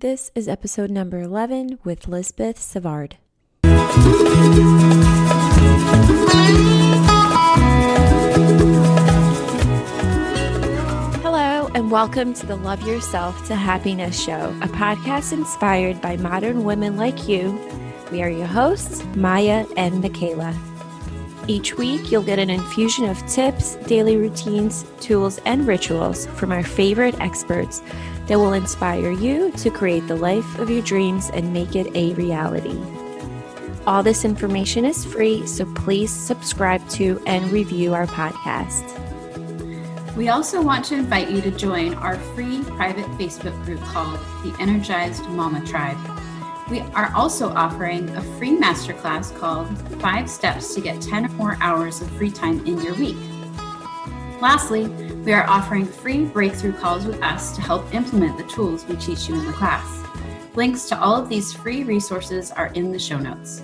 This is episode number 11 with Lisbeth Savard. Hello, and welcome to the Love Yourself to Happiness show, a podcast inspired by modern women like you. We are your hosts, Maya and Michaela. Each week, you'll get an infusion of tips, daily routines, tools, and rituals from our favorite experts that will inspire you to create the life of your dreams and make it a reality. All this information is free, so please subscribe to and review our podcast. We also want to invite you to join our free private Facebook group called the Energized Mama Tribe. We are also offering a free masterclass called 5 Steps to Get 10 or More Hours of Free Time in Your Week. Lastly, we are offering free breakthrough calls with us to help implement the tools we teach you in the class. Links to all of these free resources are in the show notes.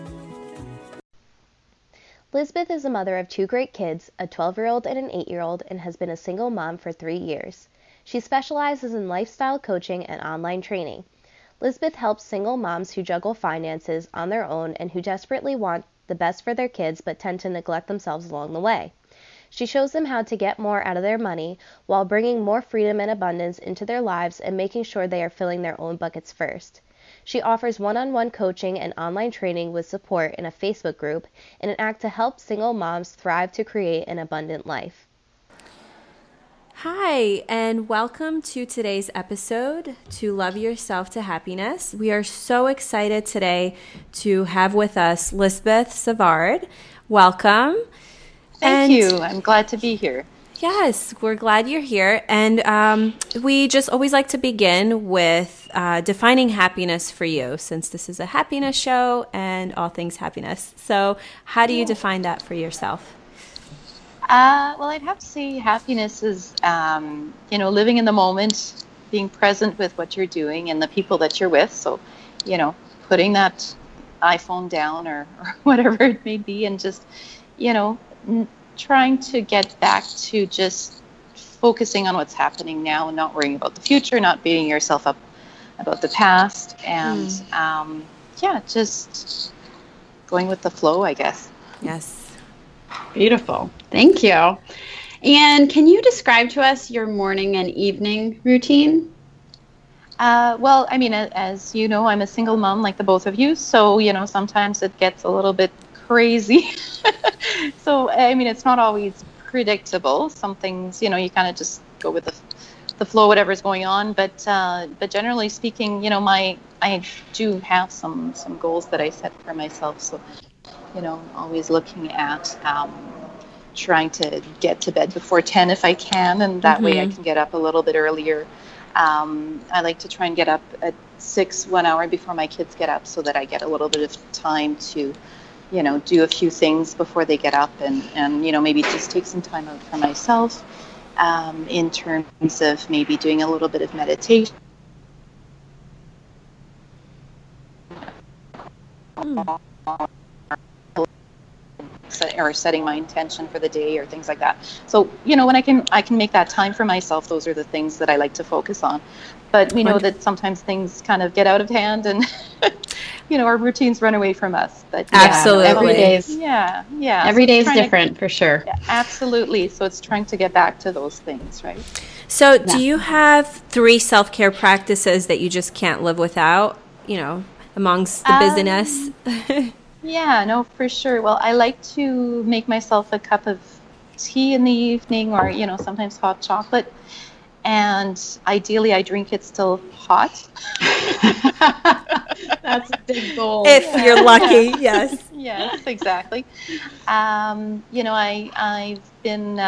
Lisbeth is a mother of 2 great kids, a 12-year-old and an 8-year-old, and has been a single mom for 3 years. She specializes in lifestyle coaching and online training. Lisbeth helps single moms who juggle finances on their own and who desperately want the best for their kids but tend to neglect themselves along the way. She shows them how to get more out of their money while bringing more freedom and abundance into their lives and making sure they are filling their own buckets first. She offers one-on-one coaching and online training with support in a Facebook group in an act to help single moms thrive to create an abundant life. Hi, and welcome to today's episode to Love Yourself to Happiness. We are so excited today to have with us Lisbeth Savard. Welcome. Thank you. I'm glad to be here. Yes, we're glad you're here. And we just always like to begin with defining happiness for you, since this is a happiness show and all things happiness. So how do you define that for yourself? Well, I'd have to say happiness is, living in the moment, being present with what you're doing and the people that you're with. So, putting that iPhone down or whatever it may be and just, trying to get back to just focusing on what's happening now and not worrying about the future, not beating yourself up about the past and, just going with the flow, I guess. Yes. Beautiful. Thank you. And can you describe to us your morning and evening routine? As you know, I'm a single mom like the both of you. So, sometimes it gets a little bit crazy. So, it's not always predictable. Some things, you kind of just go with the flow, whatever's going on. But generally speaking, I do have some goals that I set for myself. So, always looking at trying to get to bed before 10 if I can, and that way I can get up a little bit earlier. I like to try and get up at 6, 1 hour before my kids get up so that I get a little bit of time to, do a few things before they get up and maybe just take some time out for myself in terms of maybe doing a little bit of meditation. Mm. Or setting my intention for the day or things like that. So, when I can make that time for myself, those are the things that I like to focus on. But we know that sometimes things kind of get out of hand and, our routines run away from us. But absolutely. Every day is different for sure. Yeah, absolutely. So it's trying to get back to those things, right? So do you have 3 self-care practices that you just can't live without, amongst the busyness? Yeah, no, for sure. Well, I like to make myself a cup of tea in the evening or, sometimes hot chocolate. And ideally, I drink it still hot. That's a big goal. If you're lucky, yes. Yes, exactly. I've been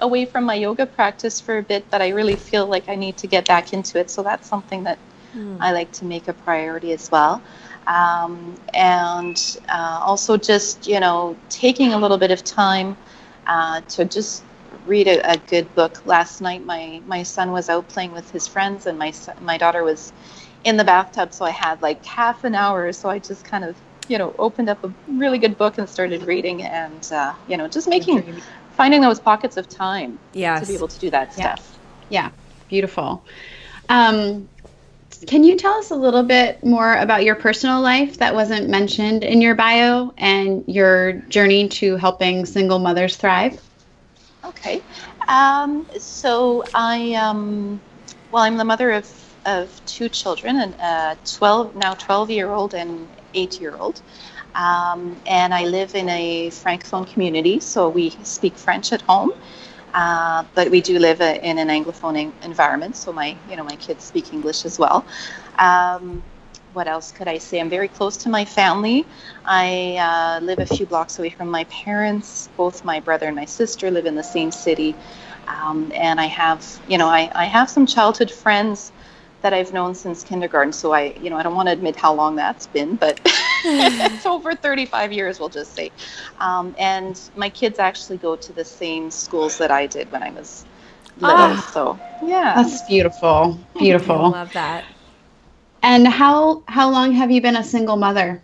away from my yoga practice for a bit, but I really feel like I need to get back into it. So that's something that I like to make a priority as well. Also just, taking a little bit of time to just read a good book. Last night, my son was out playing with his friends, and my daughter was in the bathtub, so I had like half an hour. So I just kind of, opened up a really good book and started reading and, just finding those pockets of time to be able to do that stuff. Yeah, beautiful. Can you tell us a little bit more about your personal life that wasn't mentioned in your bio and your journey to helping single mothers thrive? Okay. I'm the mother of two children, now 12-year-old and 8-year-old. And I live in a Francophone community, so we speak French at home. But we do live in an Anglophone environment, so my kids speak English as well. What else could I say? I'm very close to my family. I live a few blocks away from my parents. Both my brother and my sister live in the same city, and I have, I have some childhood friends that I've known since kindergarten. So I don't want to admit how long that's been, but it's over 35 years, we'll just say. And my kids actually go to the same schools that I did when I was little. Oh, so yeah, that's beautiful, beautiful. I love that. And how long have you been a single mother?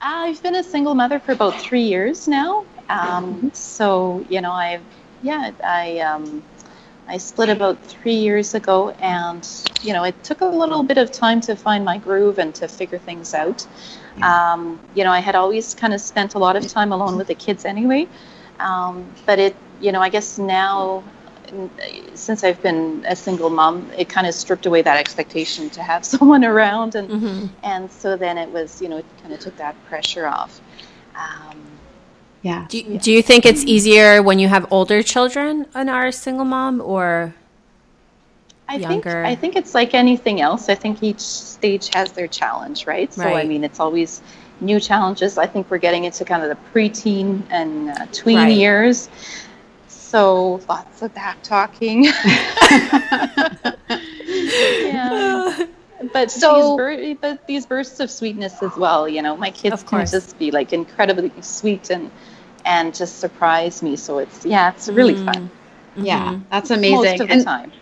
I've been a single mother for about 3 years now. So I split about 3 years ago, and, it took a little bit of time to find my groove and to figure things out. I had always kind of spent a lot of time alone with the kids anyway. But I guess now, since I've been a single mom, it kind of stripped away that expectation to have someone around. And and so then it was, it kind of took that pressure off. Yeah. Do you think it's easier when you have older children and are a single mom, or younger? I think it's like anything else. I think each stage has their challenge, right? So, it's always new challenges. I think we're getting into kind of the preteen and tween years. So lots of back talking. Yeah. But these bursts of sweetness as well, my kids can just be like incredibly sweet and just surprise me. So it's really fun. Yeah, that's amazing. Most of the time.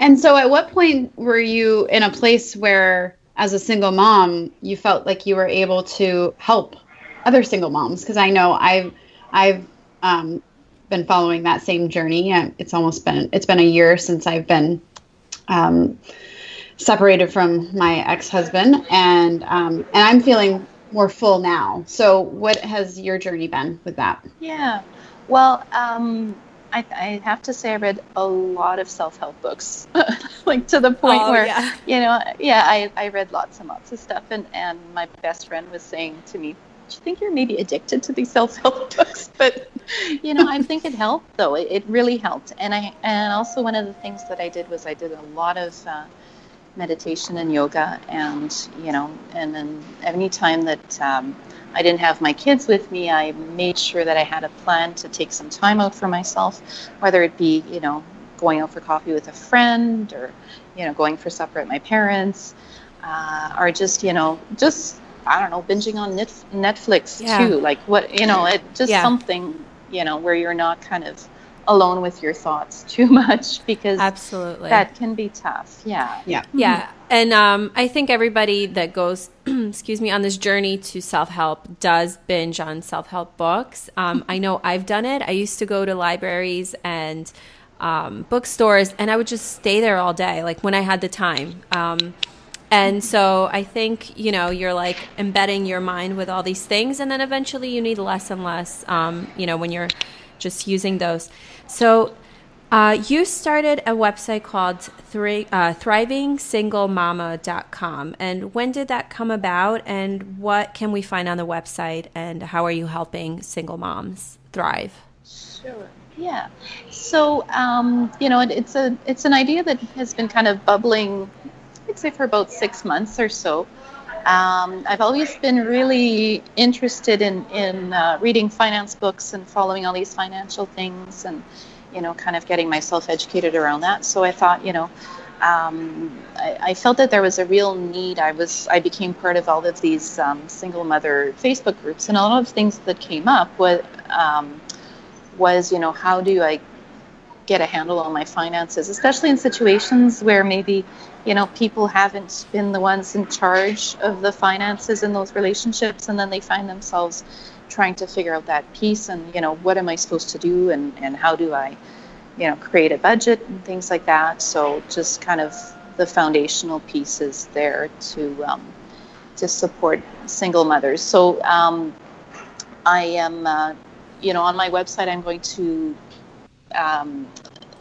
And so at what point were you in a place where, as a single mom, you felt like you were able to help other single moms? Because I know I've been following that same journey. It's been a year since I've been separated from my ex-husband, and I'm feeling more full now. So what has your journey been with that? Yeah. Well, I have to say I read a lot of self-help books, like to the point where, I read lots of stuff. And my best friend was saying to me, do you think you're maybe addicted to these self-help books? But, I think it helped, though. It really helped. And also one of the things that I did was I did a lot of meditation and yoga. And then any time that I didn't have my kids with me, I made sure that I had a plan to take some time out for myself, whether it be, going out for coffee with a friend or, going for supper at my parents', or just I don't know, binging on Netflix too, like what, something, where you're not kind of alone with your thoughts too much, because absolutely that can be tough. Yeah. Yeah. Yeah. And, I think everybody that goes, on this journey to self-help does binge on self-help books. I know I've done it. I used to go to libraries and, bookstores, and I would just stay there all day, like when I had the time. And so I think, you're like embedding your mind with all these things, and then eventually you need less and less, when you're just using those. So you started a website called thrivingsinglemama.com. And when did that come about, and what can we find on the website, and how are you helping single moms thrive? Sure. Yeah. So, it's an idea that has been kind of bubbling, I'd say, for about 6 months or so. I've always been really interested in reading finance books and following all these financial things and, kind of getting myself educated around that. So I thought, I felt that there was a real need. I became part of all of these single mother Facebook groups, and a lot of things that came up was, how do I get a handle on my finances, especially in situations where maybe, people haven't been the ones in charge of the finances in those relationships, and then they find themselves trying to figure out that piece and, what am I supposed to do, and how do I, create a budget and things like that. So just kind of the foundational pieces there to support single mothers. So I am, on my website, I'm going to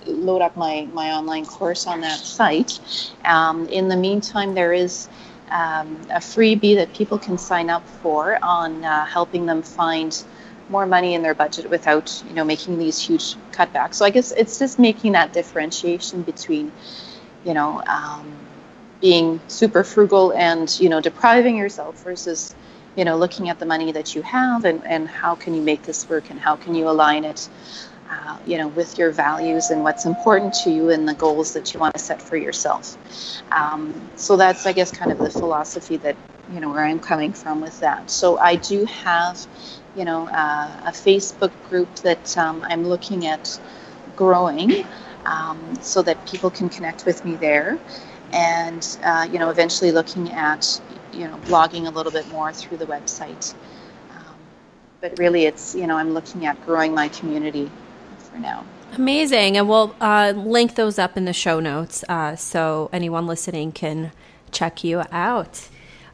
load up my online course on that site. In the meantime, there is a freebie that people can sign up for on helping them find more money in their budget without, making these huge cutbacks. So I guess it's just making that differentiation between, being super frugal and, depriving yourself versus, looking at the money that you have and how can you make this work and how can you align it, with your values and what's important to you and the goals that you want to set for yourself. So that's, I guess, kind of the philosophy that, where I'm coming from with that. So I do have, a Facebook group that I'm looking at growing so that people can connect with me there. And, eventually looking at, blogging a little bit more through the website. But really it's, I'm looking at growing my community for now. Amazing. And we'll link those up in the show notes so anyone listening can check you out.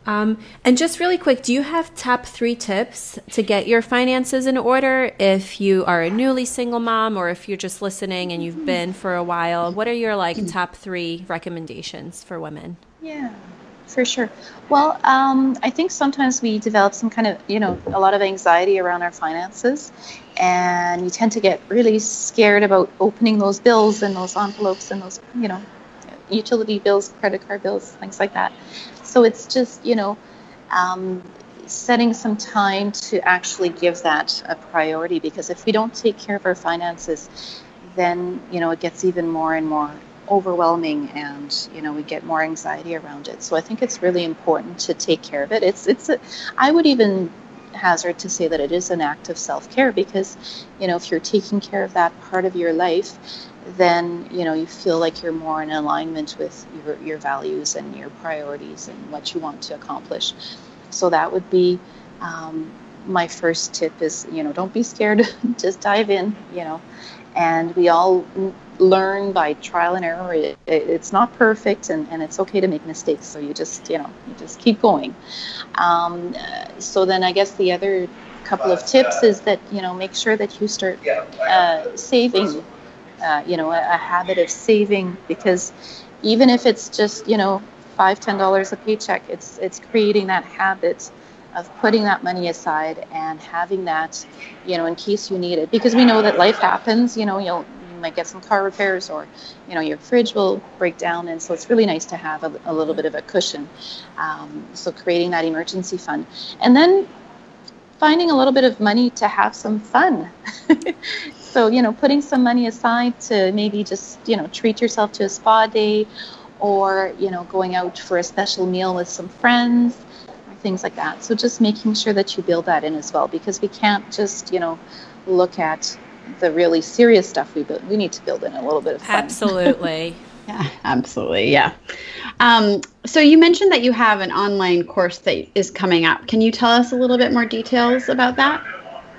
And just really quick, do you have top 3 tips to get your finances in order if you are a newly single mom or if you're just listening and you've been for a while? What are your top 3 recommendations for women? Yeah, for sure. Well, I think sometimes we develop some kind of, a lot of anxiety around our finances, and you tend to get really scared about opening those bills and those envelopes and those, utility bills, credit card bills, things like that. So it's just, setting some time to actually give that a priority, because if we don't take care of our finances, then, it gets even more and more overwhelming and, we get more anxiety around it. So I think it's really important to take care of it. I would even hazard to say that it is an act of self-care, because, if you're taking care of that part of your life, then, you feel like you're more in alignment with your values and your priorities and what you want to accomplish. So that would be my first tip is, don't be scared, just dive in, and we all learn by trial and error. It's not perfect, and it's okay to make mistakes. So you just, keep going. So then I guess the other couple of tips is that, make sure that you start saving. A habit of saving, because even if it's just, $5, $10 a paycheck, it's creating that habit of putting that money aside and having that, in case you need it, because we know that life happens, you might get some car repairs or, your fridge will break down. And so it's really nice to have a little bit of a cushion. So creating that emergency fund, and then finding a little bit of money to have some fun. So, putting some money aside to maybe just, treat yourself to a spa day, or, going out for a special meal with some friends, or things like that. So just making sure that you build that in as well, because we can't just, look at the really serious stuff we build. We need to build in a little bit of fun. Absolutely. Yeah, absolutely. Yeah. So you mentioned that you have an online course that is coming up. Can you tell us a little bit more details about that?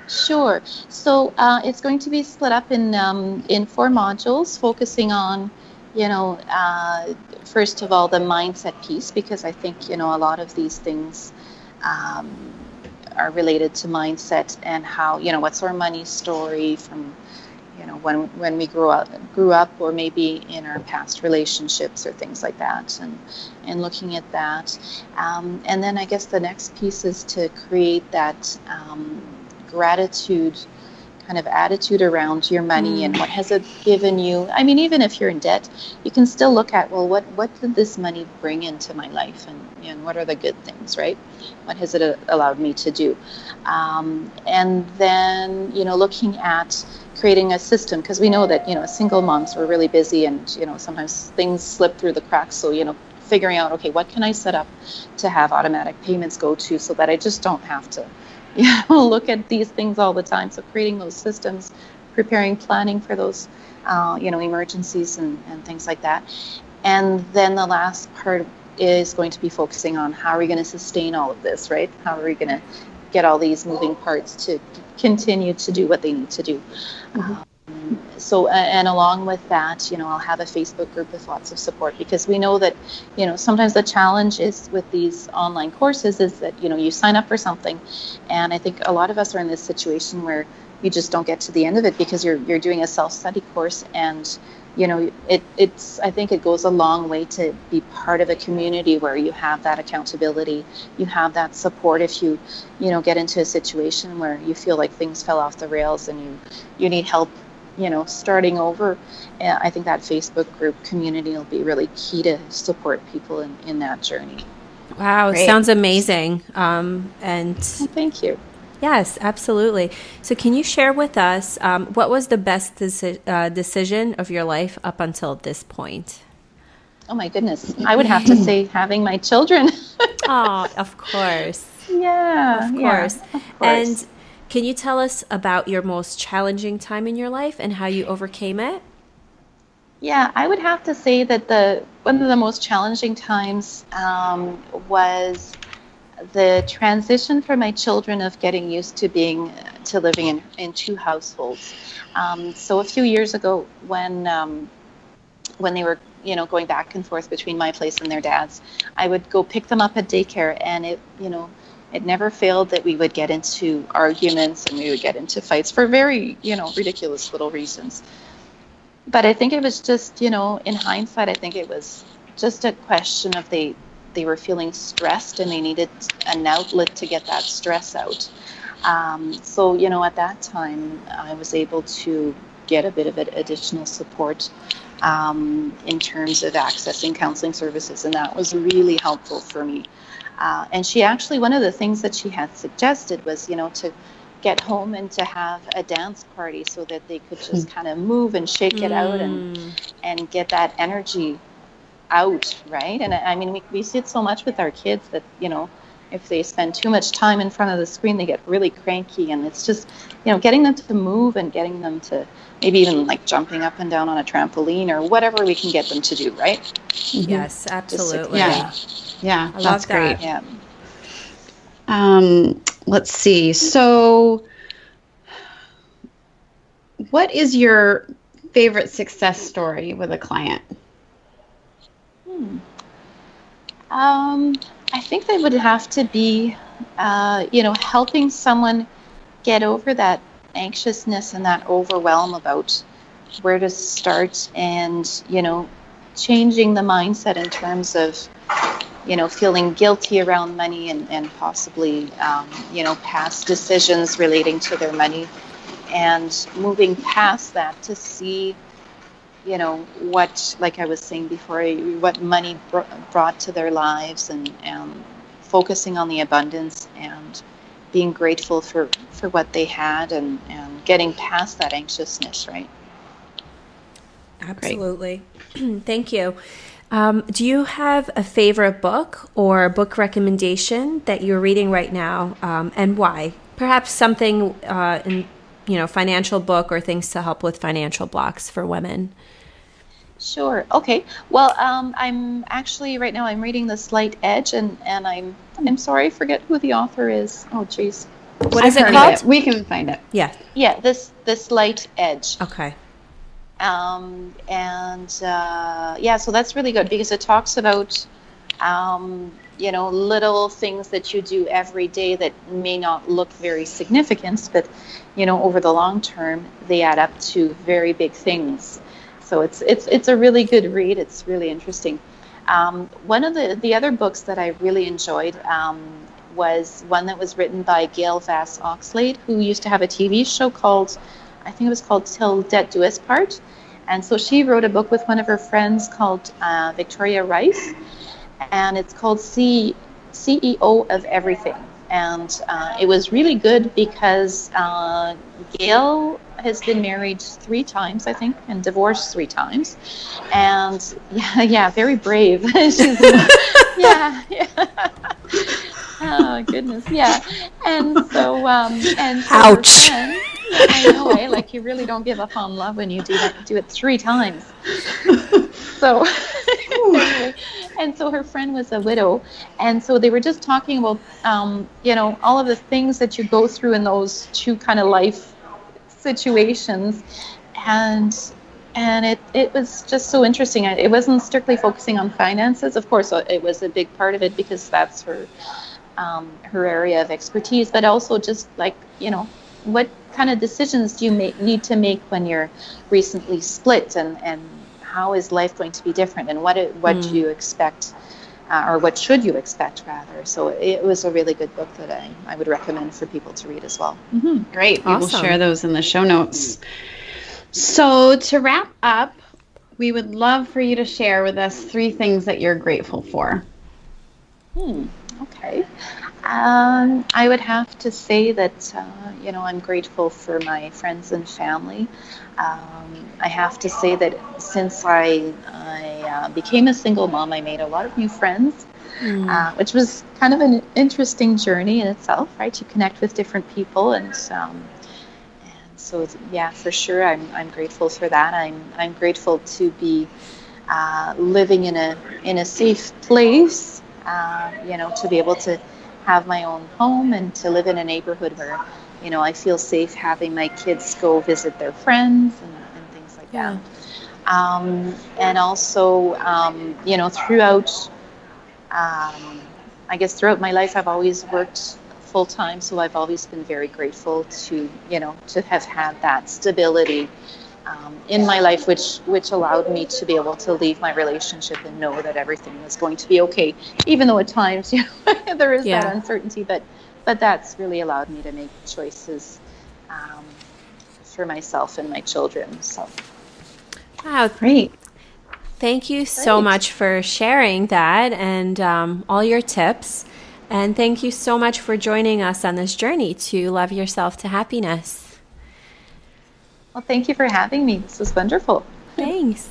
Sure. So it's going to be split up in 4 modules, focusing on, first of all, the mindset piece, because I think, a lot of these things are related to mindset and how, what's our money story from, when we grew up, or maybe in our past relationships or things like that, and looking at that. And then I guess the next piece is to create that gratitude kind of attitude around your money and what has it given you. I mean, even if you're in debt, you can still look at, well, what did this money bring into my life, and what are the good things, right? What has it allowed me to do? And then, looking at creating a system, because we know that, single moms are really busy and, sometimes things slip through the cracks. So, figuring out, okay, what can I set up to have automatic payments go to, so that I just don't have to look at these things all the time. So creating those systems, preparing, planning for those, emergencies and things like that. And then the last part is going to be focusing on how are we going to sustain all of this, right? How are we going to get all these moving parts to continue to do what they need to do? Mm-hmm. So, and along with that, you know, I'll have a Facebook group with lots of support, because we know that, you know, sometimes the challenge is with these online courses is that, you know, you sign up for something, and I think a lot of us are in this situation where you just don't get to the end of it because you're doing a self-study course, and, you know, it's I think it goes a long way to be part of a community where you have that accountability, you have that support. If you know, get into a situation where you feel like things fell off the rails and you need help, you know, starting over, I think that Facebook group community will be really key to support people in that journey. Wow, great. Sounds amazing. And well, thank you. Yes, absolutely. So can you share with us what was the best decision of your life up until this point? Oh, my goodness. I would have to say having my children. Oh, of course. Yeah. Of course. Yeah, of course. And can you tell us about your most challenging time in your life and how you overcame it? Yeah, I would have to say that one of the most challenging times was the transition for my children of getting used to living in two households. So a few years ago, when they were, you know, going back and forth between my place and their dad's, I would go pick them up at daycare, and it never failed that we would get into arguments and we would get into fights for very, you know, ridiculous little reasons. But I think it was just, you know, in hindsight, I think it was just a question of they were feeling stressed and they needed an outlet to get that stress out. So, you know, at that time, I was able to get a bit of additional support in terms of accessing counseling services, and that was really helpful for me. And she actually, one of the things that she had suggested was, you know, to get home and to have a dance party so that they could just kind of move and shake it out and get that energy out, right? And I mean, we see it so much with our kids that, you know, if they spend too much time in front of the screen, they get really cranky, and it's just, you know, getting them to move and getting them to maybe even like jumping up and down on a trampoline or whatever we can get them to do, right? Yes, absolutely. Just, yeah, I that's love that. Great. Yeah. Let's see. So what is your favorite success story with a client? I think they would have to be, you know, helping someone get over that anxiousness and that overwhelm about where to start, and, you know, changing the mindset in terms of, you know, feeling guilty around money and possibly, you know, past decisions relating to their money, and moving past that to see, you know, what, like I was saying before, what money brought to their lives, and focusing on the abundance and being grateful for what they had, and getting past that anxiousness, right? Absolutely. Thank you. Do you have a favorite book or book recommendation that you're reading right now, and why? Perhaps something in, you know, financial book or things to help with financial blocks for women. Sure. Okay. Well, I'm actually right now I'm reading The Slight Edge, and I'm sorry, I forget who the author is. Oh, geez. What is it called? We can find it. Yeah. Yeah. The Slight Edge. Okay. Yeah, so that's really good because it talks about, you know, little things that you do every day that may not look very significant, but, you know, over the long term, they add up to very big things. So it's a really good read. It's really interesting. One of the other books that I really enjoyed was one that was written by Gail Vass Oxlade, who used to have a TV show called, I think it was called Till Debt Do Us Part. And so she wrote a book with one of her friends called Victoria Rice. And it's called CEO of Everything. And it was really good because Gail has been married 3 times, I think, and divorced 3 times. And yeah, very brave. She's, yeah. Oh, goodness, yeah. And so, ouch. I know, eh? Like, you really don't give up on love when you do it 3 times. So, and so her friend was a widow, and so they were just talking about, you know, all of the things that you go through in those two kind of life situations, And it was just so interesting. It wasn't strictly focusing on finances. Of course, it was a big part of it because that's her area of expertise, but also just like, you know, what kind of decisions do you need to make when you're recently split, and how is life going to be different, and what do you expect, or what should you expect, rather. So it was a really good book that I would recommend for people to read as well. Mm-hmm. Great. Awesome. We will share those in the show notes. So to wrap up, we would love for you to share with us three things that you're grateful for. Okay. I would have to say that, you know, I'm grateful for my friends and family. I have to say that since I became a single mom, I made a lot of new friends, which was kind of an interesting journey in itself, right? You connect with different people, and so, yeah, for sure, I'm grateful for that. I'm grateful to be living in a safe place, you know, to be able to have my own home and to live in a neighborhood where, you know, I feel safe having my kids go visit their friends and things like that. And also, you know, throughout my life, I've always worked full time. So I've always been very grateful to, you know, to have had that stability in my life, which allowed me to be able to leave my relationship and know that everything was going to be okay, even though at times, you know, there is that uncertainty, but that's really allowed me to make choices for myself and my children. So, wow, great. Thank you so much for sharing that and all your tips. And thank you so much for joining us on this journey to Love Yourself to Happiness. Well, thank you for having me. This was wonderful. Thanks.